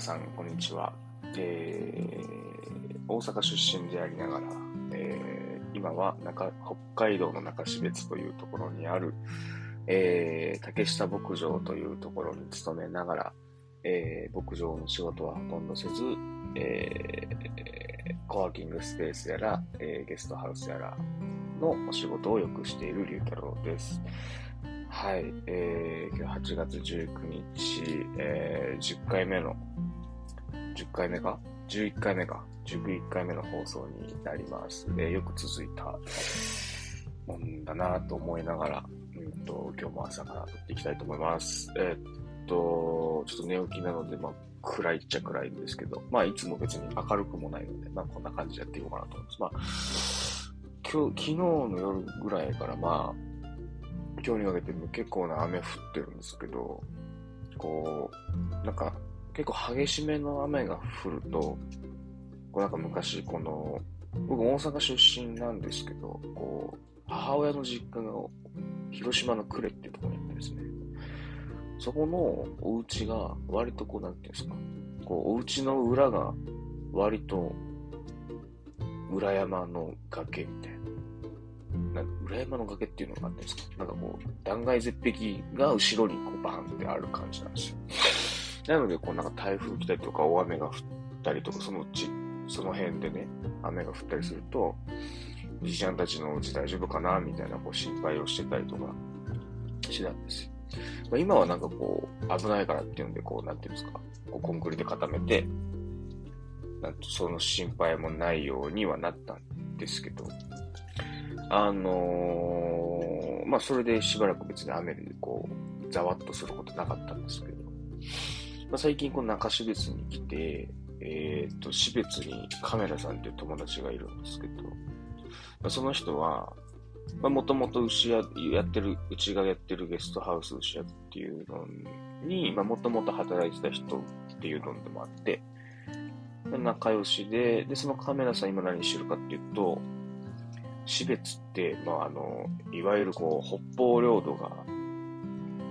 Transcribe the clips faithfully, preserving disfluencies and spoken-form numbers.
皆さんこんにちは、えー、大阪出身でありながら、えー、今は中北海道の中標津というところにある、えー、竹下牧場というところに勤めながら、えー、牧場の仕事はほとんどせず、えー、コワーキングスペースやら、えー、ゲストハウスやらのお仕事をよくしている龍太郎です。はい、えー、今日はちがつじゅうくにち、えー、じゅっかいめのじゅっかいめかじゅういっかいめかじゅういっかいめの放送になります、えー、よく続いたもんだなと思いながら、うんと今日も朝から撮っていきたいと思います。えー、っとちょっと寝起きなので、まあ、暗いっちゃ暗いんですけど、まあいつも別に明るくもないので、まあ、こんな感じでやっていこうかなと思います。まあ今日昨日の夜ぐらいから、まあ今日にかけても結構な雨降ってるんですけど、こうなんか結構激しめの雨が降ると、こうなんか昔この僕大阪出身なんですけど、こう母親の実家の広島の呉っていうところにあってですね、そこのお家が割とこうなんていうんですか、こうお家の裏が割と裏山の崖みたいな、なんか裏山の崖っていうのがあってですか、なんかこう断崖絶壁が後ろにこうバーンってある感じなんですよ。なのでこうなんか台風来たりとか大雨が降ったりとか、そのうちその辺でね雨が降ったりすると、じいちゃんたちのうち大丈夫かなみたいなこう心配をしてたりとかしてたんですよ。まあ、今はなんかこう危ないからっていうんで、こうなんていうんですか、こうコンクリで固めて。なんとその心配もないようにはなったんですけど、あのー、まあそれでしばらく別に雨でこうざわっとすることなかったんですけど、まあ、最近この中標津に来て、えっと標津にカメラさんという友達がいるんですけど、まあ、その人はもともと牛ややってるうちがやってるゲストハウス牛屋っていうのにもともと働いてた人っていうのでもあって、仲良しで、で、そのカメラさん今何してるかっていうと、標津って、まあ、あの、いわゆるこう、北方領土が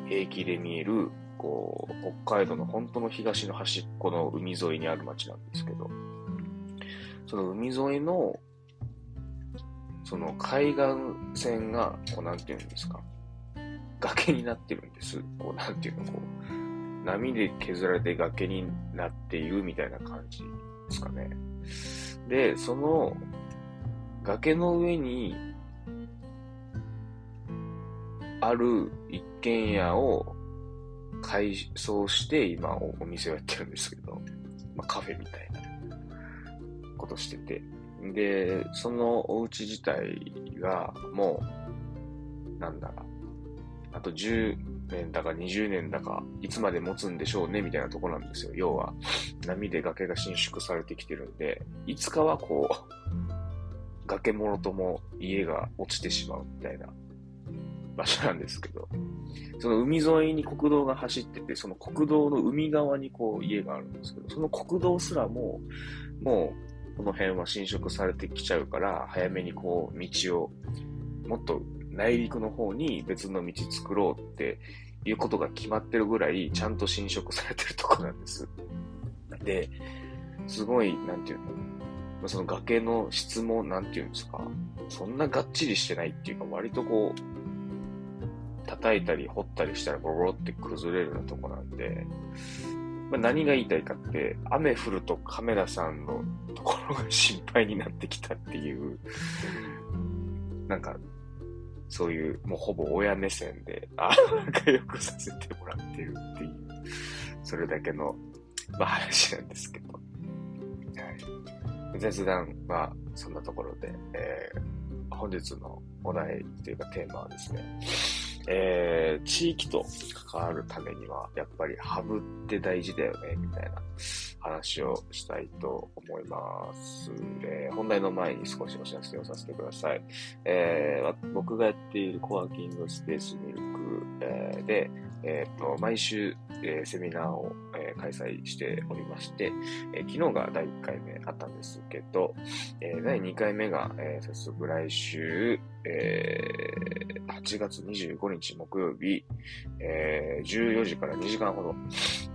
平気で見える、こう、北海道の本当の東の端っこの海沿いにある町なんですけど、その海沿いの、その海岸線が、こう、なんていうんですか、崖になってるんです。こう、なんていうの、こう、波で削られて崖になっているみたいな感じですかね。で、その崖の上にある一軒家を改装して今お店をやってるんですけど、まあ、カフェみたいなことしてて、で、そのお家自体がもうなんだろう、あとじゅうねんだかにじゅうねんだかいつまで持つんでしょうねみたいなとこなんですよ。要は波で崖が伸縮されてきてるんで、いつかはこう崖もろとも家が落ちてしまうみたいな場所なんですけど、その海沿いに国道が走ってて、その国道の海側にこう家があるんですけど、その国道すらももうこの辺は伸縮されてきちゃうから、早めにこう道をもっと内陸の方に別の道作ろうっていうことが決まってるぐらいちゃんと侵食されてるとこなんです。で、すごいなんていうの、その崖の質もなんていうんですか、そんながっちりしてないっていうか、割とこう叩いたり掘ったりしたらボロボロって崩れるようなとこなんで、まあ、何が言いたいかって、雨降るとカメラさんのところが心配になってきたっていう、なんかそういう、もうほぼ親目線で、ああ、仲良くさせてもらってるっていう、それだけの、まあ、話なんですけど。はい。雑談は、そんなところで、えー、本日のお題というかテーマはですね、えー、地域と関わるためには、やっぱりハブって大事だよね、みたいな話をしたいと思います。えー、本題の前に少しお知らせをさせてください。えー、僕がやっているコワーキングスペースミルク、えー、で、えーと、毎週えー、セミナーを、えー、開催しておりまして、えー、昨日がだいいっかいめあったんですけど、えー、だいにかいめが、えー、早速来週、えー、はちがつにじゅうごにち木曜日、えー、じゅうよじからにじかんほど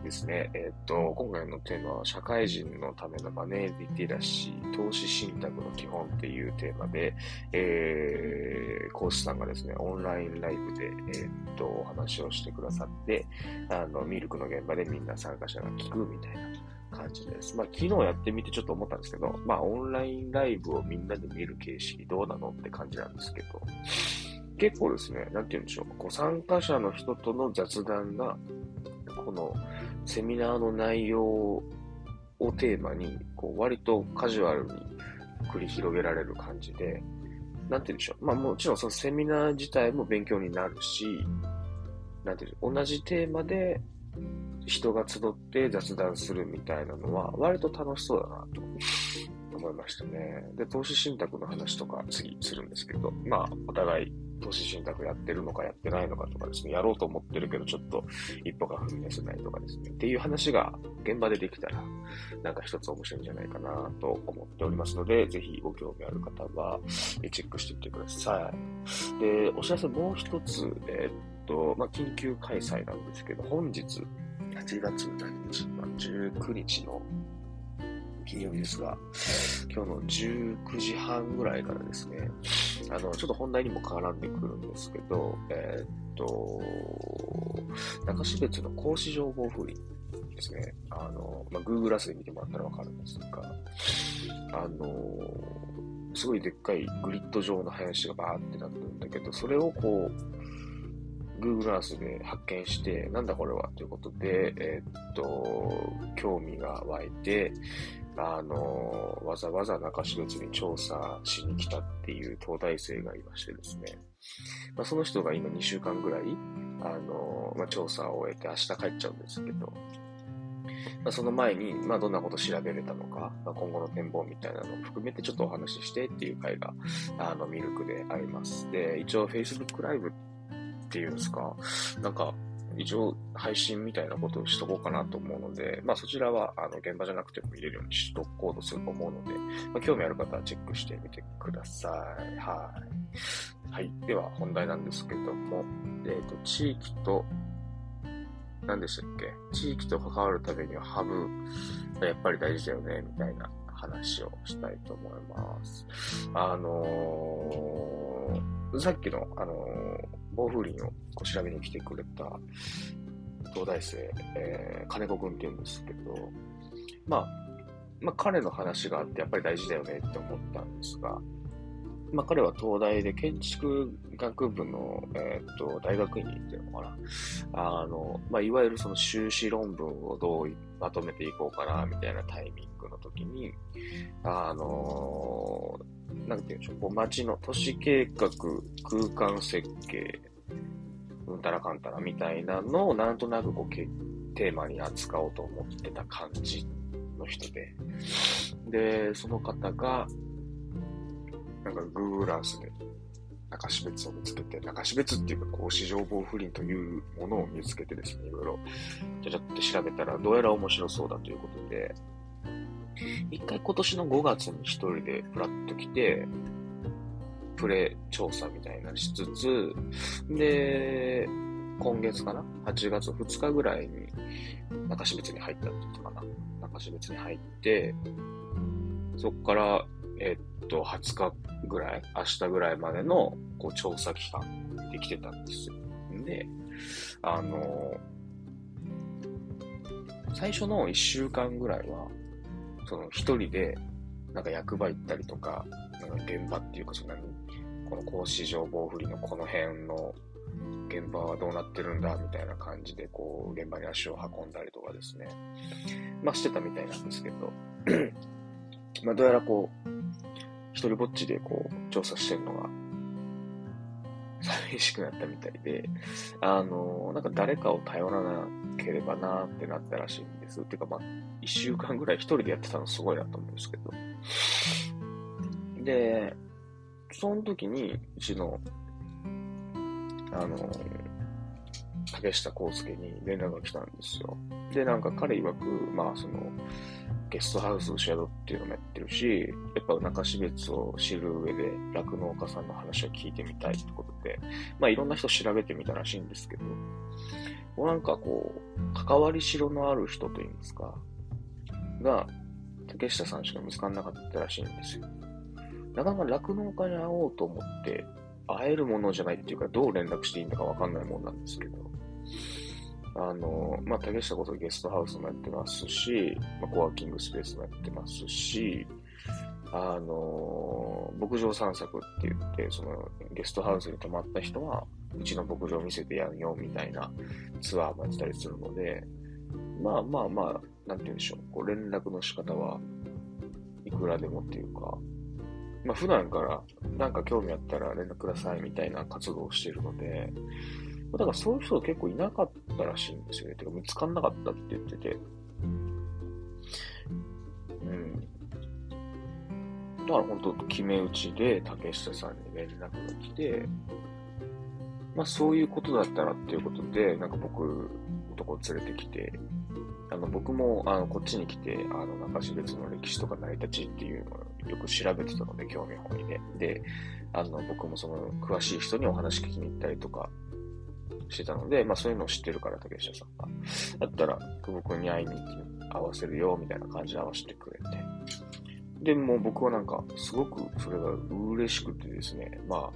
ですね、えー、っと今回のテーマは社会人のためのマネーリテラシー投資信託の基本っていうテーマで、えー、講師さんがですねオンラインライブで、えー、っとお話をしてくださって、あのミルクの現場でみんな参加者が聞くみたいな感じです。まあ、昨日やってみてちょっと思ったんですけど、まあ、オンラインライブをみんなで見る形式どうなのって感じなんですけど、結構ですね、なんて言うんでしょう、こう参加者の人との雑談が、このセミナーの内容をテーマに、こう割とカジュアルに繰り広げられる感じで、なんて言うんでしょう、まあ、もちろんそのセミナー自体も勉強になるし、なんて言うんでしょう、同じテーマで、人が集って雑談するみたいなのは割と楽しそうだなと思いましたね。で、投資信託の話とか次するんですけど、まあお互い投資信託やってるのかやってないのかとかですね、やろうと思ってるけどちょっと一歩が踏み出せないとかですね、っていう話が現場でできたらなんか一つ面白いんじゃないかなと思っておりますので、ぜひご興味ある方はチェックしてみてください。で、お知らせもう一つ、えー、っと、まあ緊急開催なんですけど、本日はちがつ何日、まあ、じゅうくにちの金曜日ですが、今日のじゅうくじはんぐらいからですね、あのちょっと本題にも絡んでくるんですけど、えー、っと中標津の講師情報フリーですね、あの、まあ、Google アースで見てもらったらわかるんですが、あのすごいでっかいグリッド状の林がバーってなってるんだけど、それをこうGoogle Earth で発見して、なんだこれはということで、えー、っと、興味が湧いて、あの、わざわざ中標津に調査しに来たっていう東大生がいましてですね、まあ、その人が今にしゅうかんぐらい、あの、まあ、調査を終えて明日帰っちゃうんですけど、まあ、その前に、まあ、どんなことを調べれたのか、まあ、今後の展望みたいなのを含めてちょっとお話ししてっていう会が、あの、ミルクであります。で、一応 Facebook ライブっていうんですか、なんか一応配信みたいなことをしとこうかなと思うので、まあそちらはあの現場じゃなくても入れるようにしとこうとすると思うので、まあ、興味ある方はチェックしてみてください。はい。はい。では本題なんですけども、えっと、地域と、何でしたっけ？地域と関わるためにはハブがやっぱり大事だよね、みたいな話をしたいと思います。あのー、さっきの、あのー、暴風林をこう調べに来てくれた東大生、えー、金子くんって言うんですけど、まあ、まあ彼の話があってやっぱり大事だよねって思ったんですが、まあ彼は東大で建築学部の、えー、っと大学院に行ってるのかな、あの、まあいわゆるその修士論文をどうまとめていこうかなみたいなタイミングの時に、あのーなんていうんでしょう、こう街の都市計画、空間設計、うんたらかんたらみたいなのをなんとなくこうテーマに扱おうと思ってた感じの人で、で、その方が、なんか Google Earth で中標津を見つけて、中標津っていうか、こう、市場防風林というものを見つけてですね、いろいろ、ちゃちゃって調べたら、どうやら面白そうだということで、一回今年のごがつに一人でフラッと来て、プレ調査みたいなしつつ、で、今月かな？ はちがつふつかぐらいに中標津に入ったってことかな。中標津に入って、そっから、えっと、はつかぐらい、明日ぐらいまでのこう調査期間で来てたんですよ。で、あの、最初のいっしゅうかんぐらいは、その一人で、なんか役場行ったりとか、なんか現場っていうか、そんなに、この講師情報振りのこの辺の現場はどうなってるんだ、みたいな感じで、こう、現場に足を運んだりとかですね。まあ、してたみたいなんですけど、まあ、どうやらこう、一人ぼっちでこう、調査してるのが、寂しくなったみたいで、あの、なんか誰かを頼らなければなってなったらしいんです。てか、まあ、一週間ぐらい一人でやってたのすごいなと思うんですけど。で、その時に、うちの、あの、竹下康介に連絡が来たんですよ。で、なんか彼曰く、まあその、ゲストハウスシェアドっていうのもやってるし、やっぱ中標津を知る上で酪農家さんの話を聞いてみたいってことで、まあいろんな人調べてみたらしいんですけど、もうなんかこう、関わりしろのある人といいますか、が、竹下さんしか見つからなかったらしいんですよ。なかなか酪農家に会おうと思って、会えるものじゃないっていうか、どう連絡していいのかわかんないもんなんですけど、あの、まあ、竹下こそゲストハウスもやってますし、まあ、コワーキングスペースもやってますし、あの、牧場散策って言って、そのゲストハウスに泊まった人は、うちの牧場を見せてやるよみたいなツアーもやってたりするので、まあまあまあ、なんて言うんでしょう、こう連絡の仕方はいくらでもっていうか、まあ普段からなんか興味あったら連絡くださいみたいな活動をしているので、だからそういう人結構いなかったらしいんですよね。てか見つかんなかったって言ってて。うん。だから本当決め打ちで竹下さんに連絡が来て、まあそういうことだったらっていうことで、なんか僕のとこ連れてきて、あの僕もあのこっちに来て、あの中標津の歴史とか成り立ちっていうのをよく調べてたので、興味本位で。で、あの僕もその詳しい人にお話聞きに行ったりとかしてたので、まあそういうのを知ってるから、竹下さんが。だったら、久保君に会いに合わせるよ、みたいな感じで合わせてくれて。で、もう僕はなんか、すごくそれが嬉しくてですね、まあ、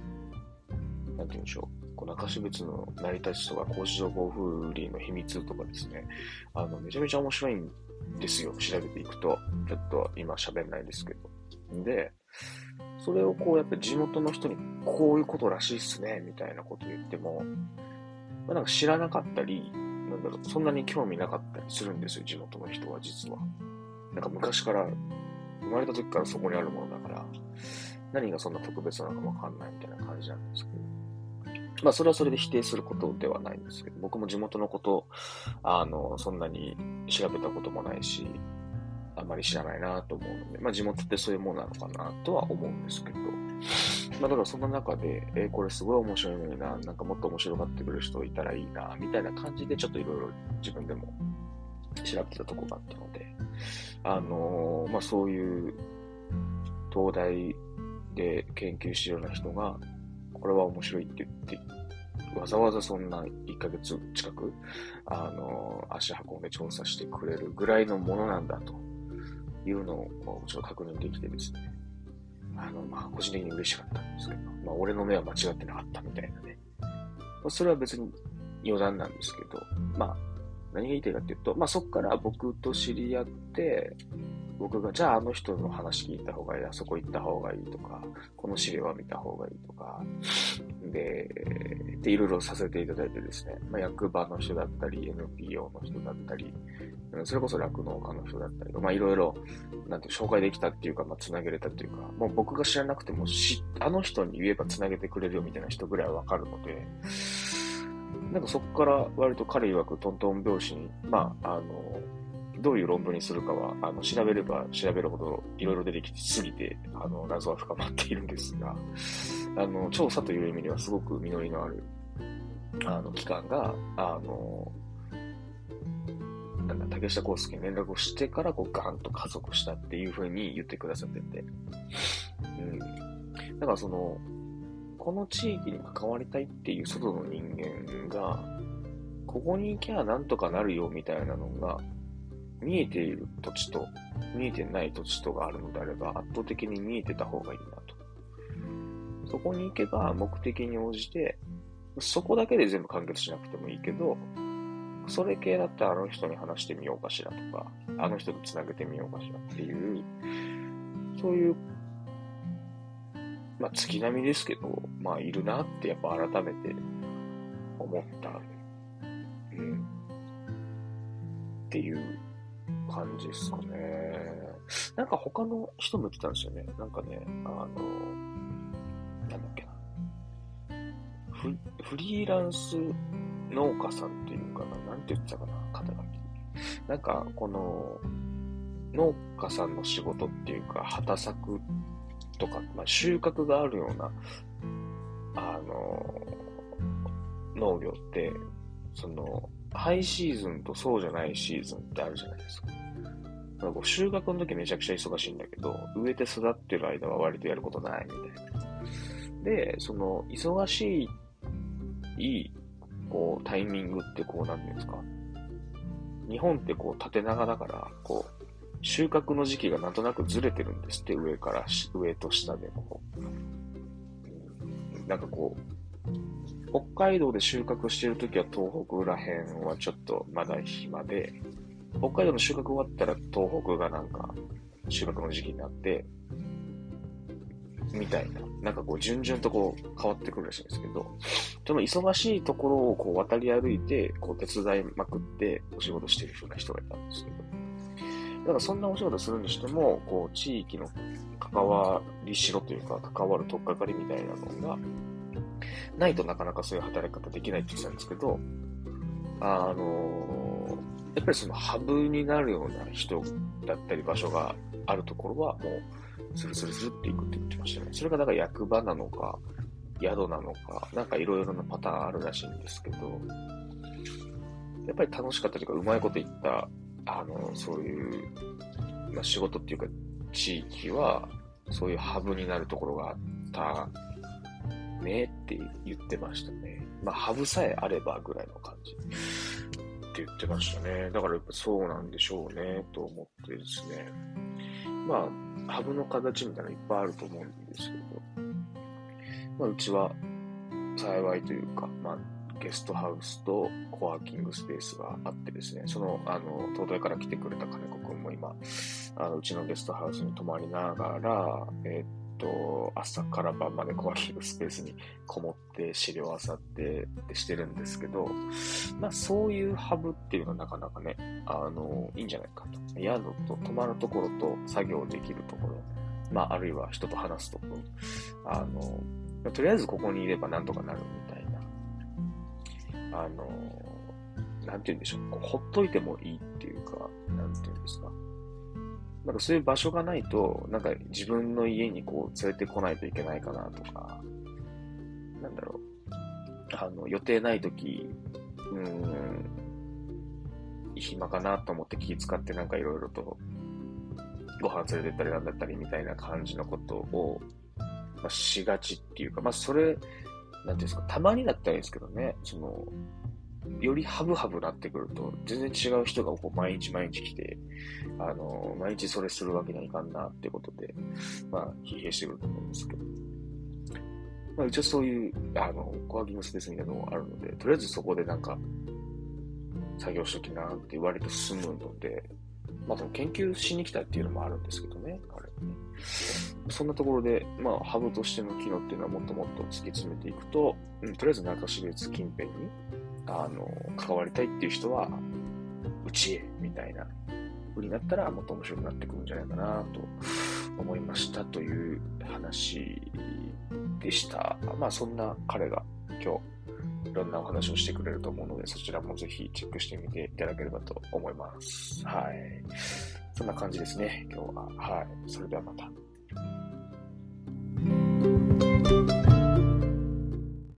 なんて言うんでしょう。中標津の成り立ちとか高知城防風林の秘密とかですね、あのめちゃめちゃ面白いんですよ。調べていくと、ちょっと今喋んないですけど、でそれをこうやっぱり地元の人にこういうことらしいっすねみたいなこと言っても、まあ、なんか知らなかったり、なんだろう、そんなに興味なかったりするんですよ、地元の人は。実はなんか昔から、生まれた時からそこにあるものだから、何がそんな特別なのかわかんないみたいな感じなんですけど、まあそれはそれで否定することではないんですけど、僕も地元のこと、あの、そんなに調べたこともないし、あんまり知らないなと思うので、まあ地元ってそういうものなのかなとは思うんですけど、まあだからその中で、えー、これすごい面白いのにな、なんかもっと面白がってくれる人いたらいいな、みたいな感じでちょっといろいろ自分でも調べてたとこがあったので、あのー、まあそういう東大で研究しているような人が、これは面白いって言って、わざわざそんないっかげつ近く、あの、足運んで調査してくれるぐらいのものなんだというのをちょっと確認できてですね、あの、まあ、個人的に嬉しかったんですけど、まあ、俺の目は間違ってなかったみたいなね。まあ、それは別に余談なんですけど、まあ、何が言いたいかっていうと、まあ、そこから僕と知り合って、僕がじゃああの人の話聞いた方がいい、あそこ行った方がいいとか、この資料は見た方がいいとか、で、でいろいろさせていただいてですね、まあ、役場の人だったり、エヌピーオー の人だったり、それこそ酪農家の人だったり、まあいろいろ、なんて紹介できたっていうか、まあ繋げれたっていうか、もう僕が知らなくても、し、あの人に言えば繋げてくれるよみたいな人ぐらいはわかるので、なんかそこから割と彼曰くトントン拍子に、まあ、あの、どういう論文にするかは、あの、調べれば調べるほどいろいろ出てきてすぎて、あの、謎は深まっているんですが、あの、調査という意味ではすごく実りのある、あの、機関が、あの、なんだ、竹下康介に連絡をしてから、こう、ガンと加速したっていうふうに言ってくださってて、うん。だからその、この地域に関わりたいっていう外の人間が、ここに行けばなんとかなるよみたいなのが、見えている土地と見えてない土地とがあるのであれば、圧倒的に見えてた方がいいなと。そこに行けば目的に応じて、そこだけで全部完結しなくてもいいけど、それ系だったらあの人に話してみようかしらとか、あの人とつなげてみようかしらっていう、そういう、まあ月並みですけど、まあいるなってやっぱ改めて思った、うん、っていう感じですかね。なんか他の人も言ってたんですよね。なんかね、あの、なんだっけな。フ, フリーランス農家さんっていうかな、なんて言ってたかな、肩書き。なんか、この、農家さんの仕事っていうか、畑作とか、まあ、収穫があるような、あの、農業って、そのハイシーズンとそうじゃないシーズンってあるじゃないですか。なんか収穫の時めちゃくちゃ忙しいんだけど、植えて育ってる間は割とやることないみたいな。で、その忙しいこうタイミングってこうなんていうんですか。日本ってこう縦長だからこう収穫の時期がなんとなくずれてるんですって、上から上と下でも。なんかこう北海道で収穫してるときは東北らへんはちょっとまだ暇で、北海道の収穫終わったら東北がなんか収穫の時期になってみたいな、なんかこう順々とこう変わってくるらしいんですけど、その忙しいところをこう渡り歩いてこう手伝いまくってお仕事してる風な人がいたんですけど、だからそんなお仕事するにしてもこう地域の関わりしろというか、関わる取っかかりみたいなのがないとなかなかそういう働き方できないって言ってたんですけど、あのー、やっぱりそのハブになるような人だったり場所があるところはもうスルスルスルっていくって言ってましたね。それがだから役場なのか宿なのか、なんかいろいろなパターンあるらしいんですけど、やっぱり楽しかったというか、うまいこと言ったあのそういう、まあ、仕事っていうか地域はそういうハブになるところがあったねって言ってましたね。まあハブさえあればぐらいの感じって言ってましたね。だからやっぱそうなんでしょうねと思ってですね、まあハブの形みたいなのいっぱいあると思うんですけど、まあうちは幸いというか、まあゲストハウスとコワーキングスペースがあってですね、その、あの、東大から来てくれた金子くんも今、あのうちのゲストハウスに泊まりながら、えー、っと、朝から晩までコワーキングスペースにこもって資料あさってってしてるんですけど、まあそういうハブっていうのはなかなかね、あの、いいんじゃないかと。宿と泊まるところと作業できるところ、まああるいは人と話すところ、あの、とりあえずここにいればなんとかなるみたいな。あの、なんて言うんでしょう、こうほっといてもいいっていうか、なんて言うんですか。なんかそういう場所がないと、なんか自分の家にこう連れてこないといけないかなとか、なんだろう、あの、予定ないとき、うーん、暇かなと思って気使ってなんかいろいろとご飯連れてったりなんだったりみたいな感じのことを、まあ、しがちっていうか、まあそれ、なんていうんですか、たまにだったらいいですけどね、そのよりハブハブなってくると全然違う人がこう毎日毎日来て、あの毎日それするわけにはいかんなってことで、まあ疲弊してくると思うんですけど、まあ、うちはそういうあのコワーキングスペースみたいなのがあるので、とりあえずそこでなんか作業しときなって言われて済むので、まあ、でも研究しに来たっていうのもあるんですけどね、彼はね。そんなところで、まあ、ハブとしての機能っていうのはもっともっと突き詰めていくと、うん、とりあえず中標津近辺に、あの、関わりたいっていう人は、うちへ、みたいな、ふうになったらもっと面白くなってくるんじゃないかなと思いましたという話でした。まあ、そんな彼が今日、いろんなお話をしてくれると思うので、そちらもぜひチェックしてみていただければと思います。はい。そんな感じですね、今日は。はい。それではまた。